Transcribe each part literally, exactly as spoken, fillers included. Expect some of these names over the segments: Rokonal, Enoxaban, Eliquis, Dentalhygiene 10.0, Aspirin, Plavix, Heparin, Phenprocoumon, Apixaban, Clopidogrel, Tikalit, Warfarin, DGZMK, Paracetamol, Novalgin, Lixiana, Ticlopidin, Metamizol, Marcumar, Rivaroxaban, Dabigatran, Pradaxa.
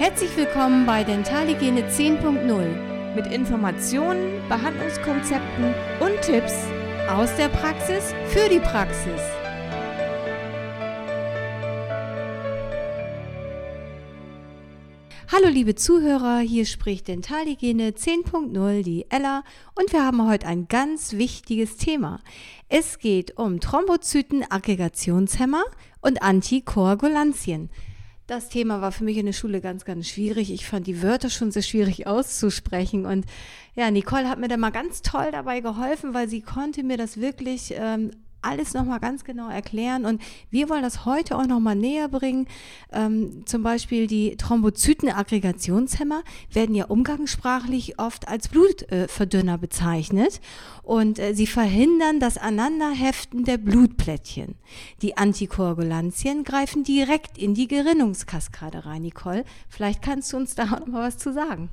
Herzlich willkommen bei Dentalhygiene zehn Punkt null mit Informationen, Behandlungskonzepten und Tipps aus der Praxis für die Praxis. Hallo liebe Zuhörer, hier spricht Dentalhygiene zehn Punkt null, die Ella, und wir haben heute ein ganz wichtiges Thema. Es geht um Thrombozytenaggregationshemmer und Antikoagulantien. Das Thema war für mich in der Schule ganz, ganz schwierig. Ich fand die Wörter schon so schwierig auszusprechen. Und ja, Nicole hat mir da mal ganz toll dabei geholfen, weil sie konnte mir das wirklich ähm, alles nochmal ganz genau erklären, und wir wollen das heute auch nochmal näher bringen. Ähm, zum Beispiel die Thrombozytenaggregationshemmer werden ja umgangssprachlich oft als Blutverdünner äh, bezeichnet, und äh, sie verhindern das Aneinanderheften der Blutplättchen. Die Antikoagulantien greifen direkt in die Gerinnungskaskade rein. Nicole, vielleicht kannst du uns da auch nochmal was zu sagen.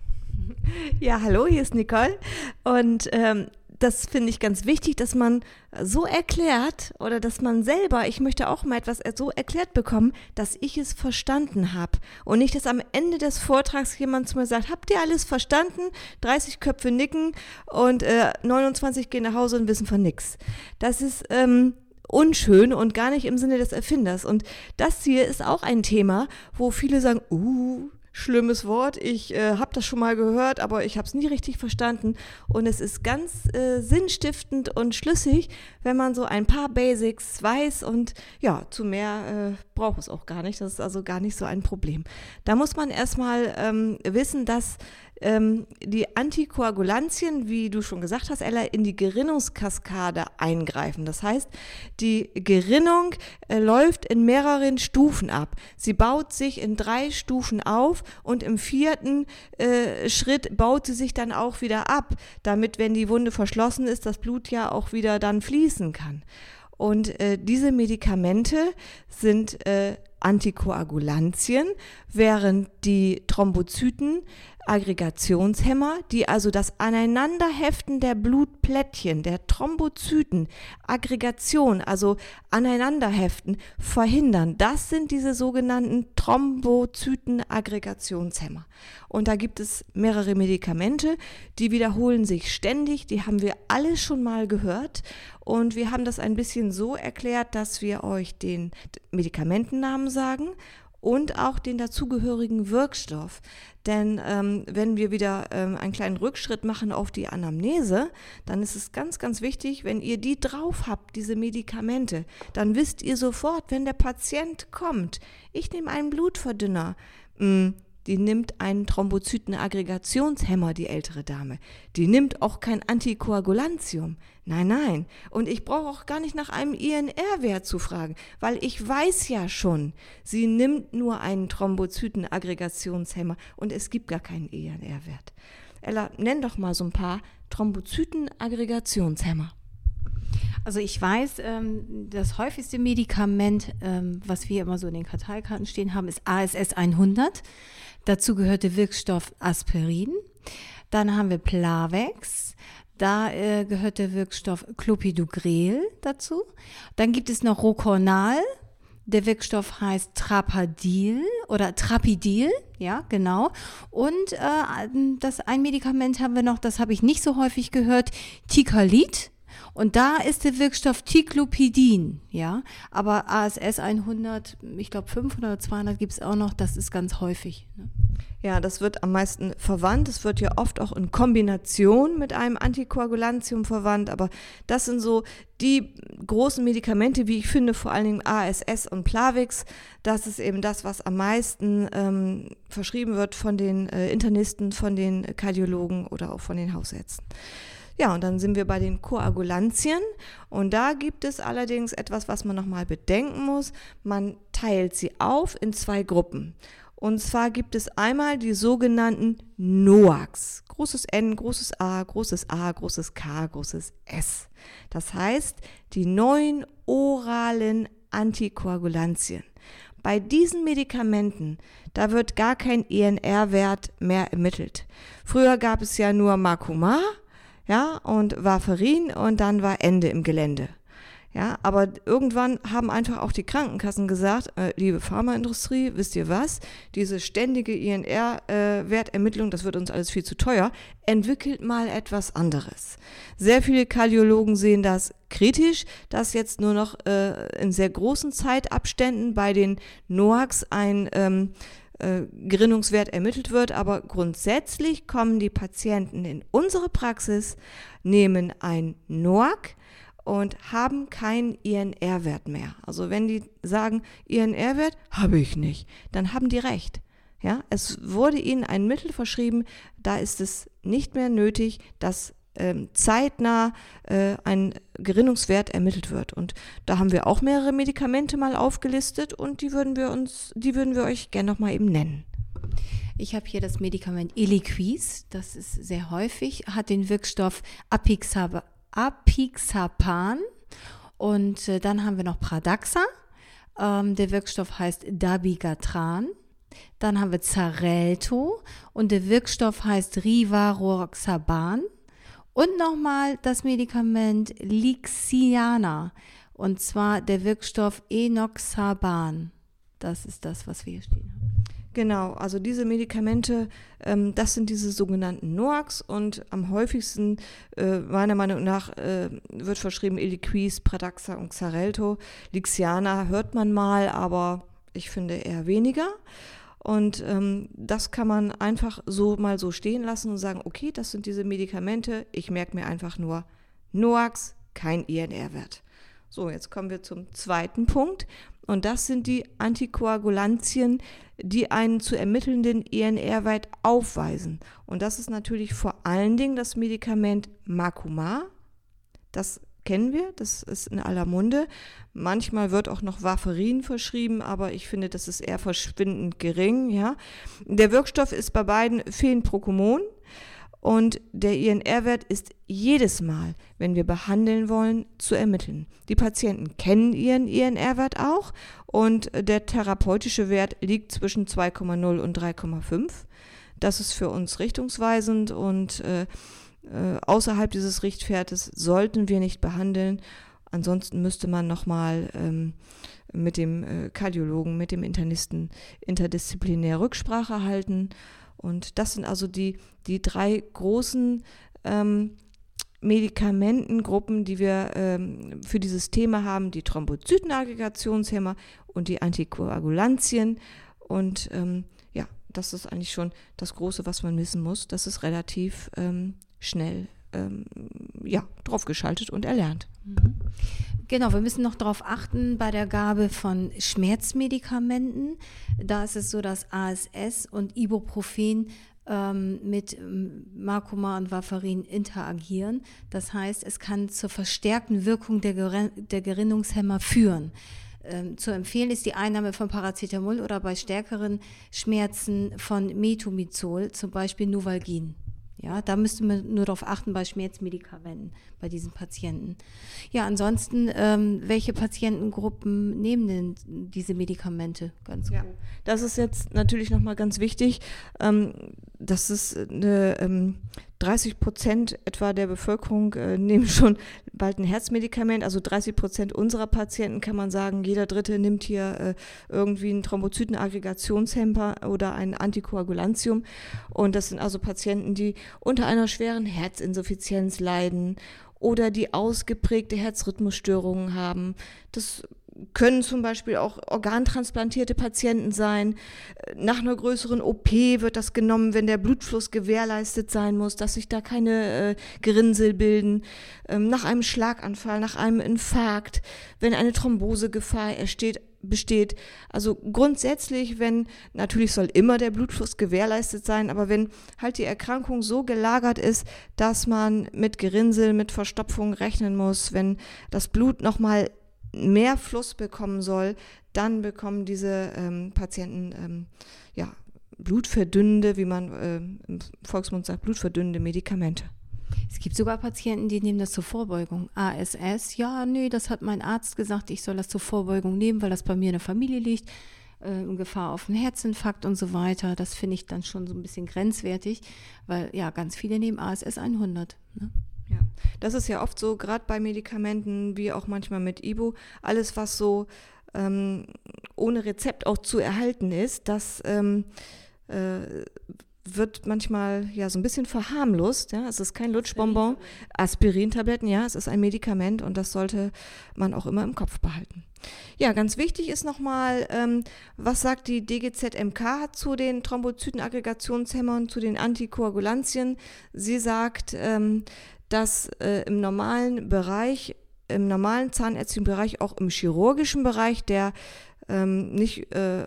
Ja, hallo, hier ist Nicole, und ähm das finde ich ganz wichtig, dass man so erklärt oder dass man selber, ich möchte auch mal etwas so erklärt bekommen, dass ich es verstanden habe. Und nicht, dass am Ende des Vortrags jemand zu mir sagt, habt ihr alles verstanden? dreißig Köpfe nicken und äh, neunundzwanzig gehen nach Hause und wissen von nichts. Das ist ähm, unschön und gar nicht im Sinne des Erfinders. Und das hier ist auch ein Thema, wo viele sagen, uh, schlimmes Wort, ich äh, habe das schon mal gehört, aber ich habe es nie richtig verstanden, und es ist ganz äh, sinnstiftend und schlüssig, wenn man so ein paar Basics weiß, und ja, zu mehr äh, braucht es auch gar nicht, das ist also gar nicht so ein Problem. Da muss man erstmal ähm, wissen, dass ähm, die Antikoagulantien, wie du schon gesagt hast, Ella, in die Gerinnungskaskade eingreifen. Das heißt, die Gerinnung äh, läuft in mehreren Stufen ab. Sie baut sich in drei Stufen auf, und im vierten äh, Schritt baut sie sich dann auch wieder ab, damit, wenn die Wunde verschlossen ist, das Blut ja auch wieder dann fließen kann. Und äh, diese Medikamente sind äh, Antikoagulantien, während die Thrombozytenaggregationshemmer, die also das Aneinanderheften der Blutplättchen, der Thrombozytenaggregation, also Aneinanderheften, verhindern. Das sind diese sogenannten Thrombozytenaggregationshemmer. Und da gibt es mehrere Medikamente, die wiederholen sich ständig, die haben wir alle schon mal gehört. Und wir haben das ein bisschen so erklärt, dass wir euch den Medikamentennamen sagen und auch den dazugehörigen Wirkstoff. Denn ähm, wenn wir wieder ähm, einen kleinen Rückschritt machen auf die Anamnese, dann ist es ganz, ganz wichtig, wenn ihr die drauf habt, diese Medikamente, dann wisst ihr sofort, wenn der Patient kommt, ich nehme einen Blutverdünner, mh, die nimmt einen Thrombozytenaggregationshemmer, die ältere Dame. Die nimmt auch kein Antikoagulantium. Nein, nein. Und ich brauche auch gar nicht nach einem I N R-Wert zu fragen, weil ich weiß ja schon, sie nimmt nur einen Thrombozytenaggregationshemmer, und es gibt gar keinen I N R-Wert. Ella, nenn doch mal so ein paar Thrombozytenaggregationshemmer. Also ich weiß, ähm, das häufigste Medikament, ähm, was wir immer so in den Karteikarten stehen haben, ist A S S hundert. Dazu gehörte Wirkstoff Aspirin. Dann haben wir Plavix. Da äh, gehört der Wirkstoff Clopidogrel dazu. Dann gibt es noch Rokonal. Der Wirkstoff heißt Trapadil oder Trapadil, ja, genau. Und äh, das ein Medikament haben wir noch, das habe ich nicht so häufig gehört, Tikalit. Und da ist der Wirkstoff Ticlopidin, ja, aber A S S hundert, ich glaube fünfhundert oder zweihundert gibt es auch noch, das ist ganz häufig. Ne? Ja, das wird am meisten verwandt, es wird ja oft auch in Kombination mit einem Antikoagulantium verwandt, aber das sind so die großen Medikamente, wie ich finde, vor allen Dingen A S S und Plavix, das ist eben das, was am meisten ähm, verschrieben wird von den äh, Internisten, von den Kardiologen oder auch von den Hausärzten. Ja, und dann sind wir bei den Koagulantien, und da gibt es allerdings etwas, was man nochmal bedenken muss. Man teilt sie auf in zwei Gruppen. Und zwar gibt es einmal die sogenannten N O A Cs. Großes N, großes A, großes A, großes K, großes S. Das heißt, die neuen oralen Antikoagulantien. Bei diesen Medikamenten, da wird gar kein I N R-Wert mehr ermittelt. Früher gab es ja nur Marcumar, ja, und Warfarin, und dann war Ende im Gelände. Ja, aber irgendwann haben einfach auch die Krankenkassen gesagt, äh, liebe Pharmaindustrie, wisst ihr was, diese ständige I N R-Wertermittlung, äh, das wird uns alles viel zu teuer, entwickelt mal etwas anderes. Sehr viele Kardiologen sehen das kritisch, dass jetzt nur noch äh, in sehr großen Zeitabständen bei den N O A Cs ein ähm, äh, Gerinnungswert ermittelt wird, aber grundsätzlich kommen die Patienten in unsere Praxis, nehmen ein N O A C und haben keinen I N R-Wert mehr. Also wenn die sagen, I N R-Wert habe ich nicht, dann haben die recht. Ja, es wurde ihnen ein Mittel verschrieben, da ist es nicht mehr nötig, dass ähm, zeitnah äh, ein Gerinnungswert ermittelt wird. Und da haben wir auch mehrere Medikamente mal aufgelistet und die würden wir uns, die würden wir euch gerne nochmal eben nennen. Ich habe hier das Medikament Eliquis, das ist sehr häufig, hat den Wirkstoff Apixaban. Apixaban und äh, dann haben wir noch Pradaxa, ähm, der Wirkstoff heißt Dabigatran, dann haben wir Xarelto und der Wirkstoff heißt Rivaroxaban und nochmal das Medikament Lixiana und zwar der Wirkstoff Enoxaban. Das ist das, was wir hier stehen haben. Genau, also diese Medikamente, ähm, das sind diese sogenannten N O A Cs und am häufigsten, äh, meiner Meinung nach, äh, wird verschrieben Eliquis, Pradaxa und Xarelto. Lixiana hört man mal, aber ich finde eher weniger. Und ähm, das kann man einfach so mal so stehen lassen und sagen, okay, das sind diese Medikamente, ich merke mir einfach nur N O A Cs, kein I N R-Wert. So, jetzt kommen wir zum zweiten Punkt. Und das sind die Antikoagulantien, die einen zu ermittelnden I N R-Wert aufweisen. Und das ist natürlich vor allen Dingen das Medikament Marcumar. Das kennen wir, das ist in aller Munde. Manchmal wird auch noch Warfarin verschrieben, aber ich finde, das ist eher verschwindend gering. Ja. Der Wirkstoff ist bei beiden Phenprocoumon. Und der I N R-Wert ist jedes Mal, wenn wir behandeln wollen, zu ermitteln. Die Patienten kennen ihren I N R-Wert auch und der therapeutische Wert liegt zwischen zwei Komma null und drei Komma fünf. Das ist für uns richtungsweisend und äh, äh, außerhalb dieses Richtwertes sollten wir nicht behandeln. Ansonsten müsste man nochmal ähm, mit dem äh, Kardiologen, mit dem Internisten interdisziplinär Rücksprache halten. Und das sind also die, die drei großen ähm, Medikamentengruppen, die wir ähm, für dieses Thema haben, die Thrombozytenaggregationshemmer und die Antikoagulantien. Und ähm, ja, das ist eigentlich schon das Große, was man wissen muss. Das ist relativ ähm, schnell ähm, ja, draufgeschaltet und erlernt. Mhm. Genau, wir müssen noch darauf achten bei der Gabe von Schmerzmedikamenten. Da ist es so, dass A S S und Ibuprofen ähm, mit Marcumar und Warfarin interagieren. Das heißt, es kann zur verstärkten Wirkung der, Ger- der Gerinnungshemmer führen. Ähm, zu empfehlen ist die Einnahme von Paracetamol oder bei stärkeren Schmerzen von Metamizol, zum Beispiel Novalgin. Ja, da müsste man nur darauf achten bei Schmerzmedikamenten, bei diesen Patienten. Ja, ansonsten, ähm, welche Patientengruppen nehmen denn diese Medikamente? Ganz gut. Ja, das ist jetzt natürlich nochmal ganz wichtig, ähm, dass es eine, ähm, dreißig Prozent etwa der Bevölkerung äh, nehmen schon bald ein Herzmedikament, also dreißig Prozent unserer Patienten kann man sagen, jeder Dritte nimmt hier äh, irgendwie einen Thrombozytenaggregationshemmer oder ein Antikoagulantium und das sind also Patienten, die unter einer schweren Herzinsuffizienz leiden oder die ausgeprägte Herzrhythmusstörungen haben. Das können zum Beispiel auch organtransplantierte Patienten sein. Nach einer größeren O P wird das genommen, wenn der Blutfluss gewährleistet sein muss, dass sich da keine äh, Gerinnsel bilden. Ähm, nach einem Schlaganfall, nach einem Infarkt, wenn eine Thrombosegefahr entsteht, besteht. Also grundsätzlich, wenn, natürlich soll immer der Blutfluss gewährleistet sein, aber wenn halt die Erkrankung so gelagert ist, dass man mit Gerinnsel, mit Verstopfung rechnen muss, wenn das Blut nochmal mehr Fluss bekommen soll, dann bekommen diese ähm, Patienten ähm, ja, blutverdünnende, wie man äh, im Volksmund sagt, blutverdünnende Medikamente. Es gibt sogar Patienten, die nehmen das zur Vorbeugung. A S S, ja, nee, das hat mein Arzt gesagt, ich soll das zur Vorbeugung nehmen, weil das bei mir in der Familie liegt, äh, in Gefahr auf einen Herzinfarkt und so weiter. Das finde ich dann schon so ein bisschen grenzwertig, weil ja, ganz viele nehmen A S S hundert. Ne? Ja, das ist ja oft so, gerade bei Medikamenten, wie auch manchmal mit Ibu, alles, was so ähm, ohne Rezept auch zu erhalten ist, das ähm, äh, wird manchmal ja so ein bisschen verharmlost. Ja? Es ist kein Lutschbonbon, Aspirintabletten, ja, es ist ein Medikament und das sollte man auch immer im Kopf behalten. Ja, ganz wichtig ist nochmal, ähm, was sagt die D G Z M K zu den Thrombozytenaggregationshemmern, zu den Antikoagulantien? Sie sagt, ähm, dass äh, im normalen Bereich, im normalen zahnärztlichen Bereich, auch im chirurgischen Bereich, der ähm, nicht äh,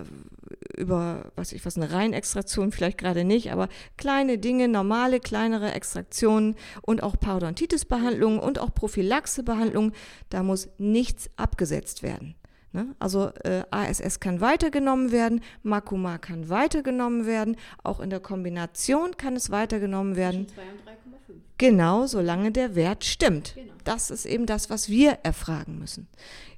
über, was ich was, eine Reinextraktion vielleicht gerade nicht, aber kleine Dinge, normale, kleinere Extraktionen und auch Parodontitis-Behandlungen und auch Prophylaxe-Behandlungen, da muss nichts abgesetzt werden. Ne? Also äh, A S S kann weitergenommen werden, Marcumar kann weitergenommen werden, auch in der Kombination kann es weitergenommen werden. zwei und drei Komma fünf. Genau, solange der Wert stimmt. Genau. Das ist eben das, was wir erfragen müssen.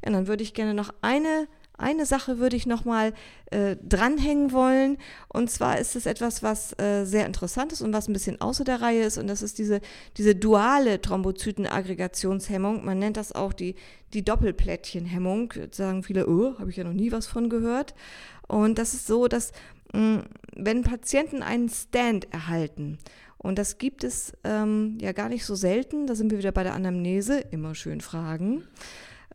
Ja, dann würde ich gerne noch eine Eine Sache würde ich nochmal äh, dranhängen wollen, und zwar ist es etwas, was äh, sehr interessant ist und was ein bisschen außer der Reihe ist, und das ist diese, diese duale Thrombozytenaggregationshemmung. Man nennt das auch die, die Doppelplättchenhemmung. Jetzt sagen viele, oh, habe ich ja noch nie was von gehört. Und das ist so, dass mh, wenn Patienten einen Stand erhalten, und das gibt es ähm, ja gar nicht so selten, da sind wir wieder bei der Anamnese, immer schön fragen,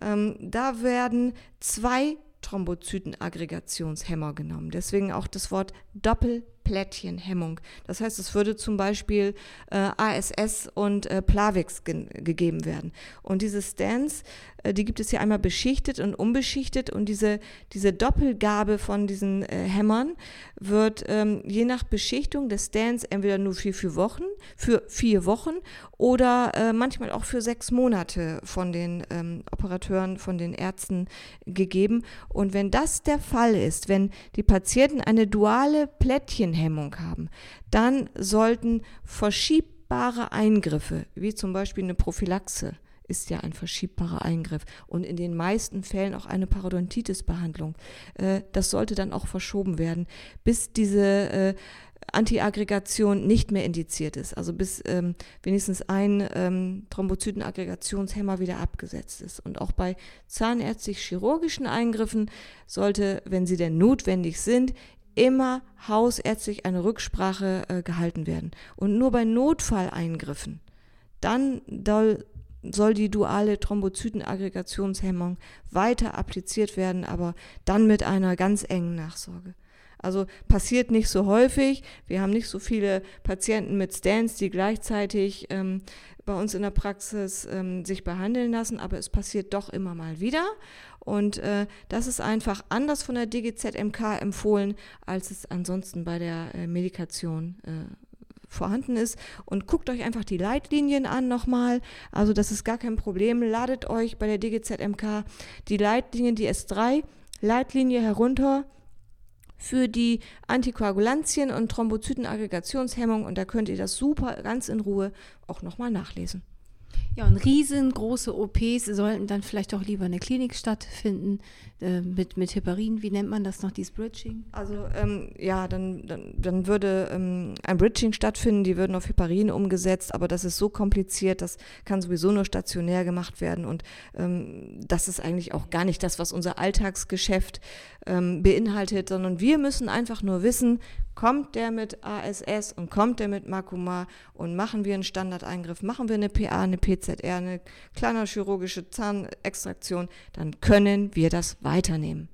ähm, da werden zwei Thrombozytenaggregationshemmer genommen. Deswegen auch das Wort Doppelplättchenhemmung. Das heißt, es würde zum Beispiel äh, A S S und äh, Plavix ge- gegeben werden. Und diese Stents, äh, die gibt es ja einmal beschichtet und unbeschichtet, und diese, diese Doppelgabe von diesen äh, Hämmern wird ähm, je nach Beschichtung des Stents entweder nur für, für, Wochen, für vier Wochen oder äh, manchmal auch für sechs Monate von den ähm, Operateuren, von den Ärzten gegeben. Und wenn das der Fall ist, wenn die Patienten eine duale Plättchenhemmung haben, dann sollten verschiebbare Eingriffe, wie zum Beispiel eine Prophylaxe, ist ja ein verschiebbarer Eingriff, und in den meisten Fällen auch eine Parodontitis-Behandlung, äh, das sollte dann auch verschoben werden, bis diese äh, Antiaggregation nicht mehr indiziert ist, also bis ähm, wenigstens ein ähm, Thrombozytenaggregationshemmer wieder abgesetzt ist. Und auch bei zahnärztlich-chirurgischen Eingriffen sollte, wenn sie denn notwendig sind, immer hausärztlich eine Rücksprache äh, gehalten werden. Und nur bei Notfalleingriffen, dann doll, soll die duale Thrombozytenaggregationshemmung weiter appliziert werden, aber dann mit einer ganz engen Nachsorge. Also passiert nicht so häufig. Wir haben nicht so viele Patienten mit Stents, die gleichzeitig ähm, bei uns in der Praxis ähm, sich behandeln lassen, aber es passiert doch immer mal wieder. Und äh, das ist einfach anders von der D G Z M K empfohlen, als es ansonsten bei der äh, Medikation äh, vorhanden ist. Und guckt euch einfach die Leitlinien an nochmal. Also das ist gar kein Problem. Ladet euch bei der D G Z M K die Leitlinien, die S drei Leitlinie herunter, für die Antikoagulantien und Thrombozytenaggregationshemmung, und da könnt ihr das super ganz in Ruhe auch nochmal nachlesen. Ja, und riesengroße O Ps sollten dann vielleicht auch lieber eine Klinik stattfinden, äh, mit, mit Heparin, wie nennt man das noch, dieses Bridging? Also ähm, ja, dann, dann, dann würde ähm, ein Bridging stattfinden, die würden auf Heparin umgesetzt, aber das ist so kompliziert, das kann sowieso nur stationär gemacht werden, und ähm, das ist eigentlich auch gar nicht das, was unser Alltagsgeschäft ähm, beinhaltet, sondern wir müssen einfach nur wissen, kommt der mit A S S und kommt der mit Marcumar, und machen wir einen Standardeingriff, machen wir eine P A, eine P Z R, eine kleine chirurgische Zahnextraktion, dann können wir das weiternehmen.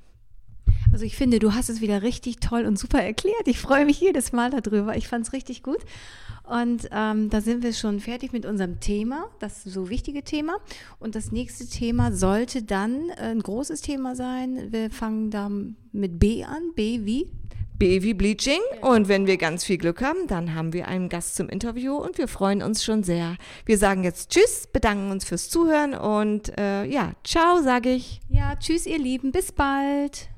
Also ich finde, du hast es wieder richtig toll und super erklärt. Ich freue mich jedes Mal darüber. Ich fand es richtig gut. Und ähm, da sind wir schon fertig mit unserem Thema, das so wichtige Thema. Und das nächste Thema sollte dann ein großes Thema sein. Wir fangen da mit B an. B wie? B wie Bleaching, und wenn wir ganz viel Glück haben, dann haben wir einen Gast zum Interview, und wir freuen uns schon sehr. Wir sagen jetzt Tschüss, bedanken uns fürs Zuhören, und äh, ja, ciao sage ich. Ja, tschüss ihr Lieben, bis bald.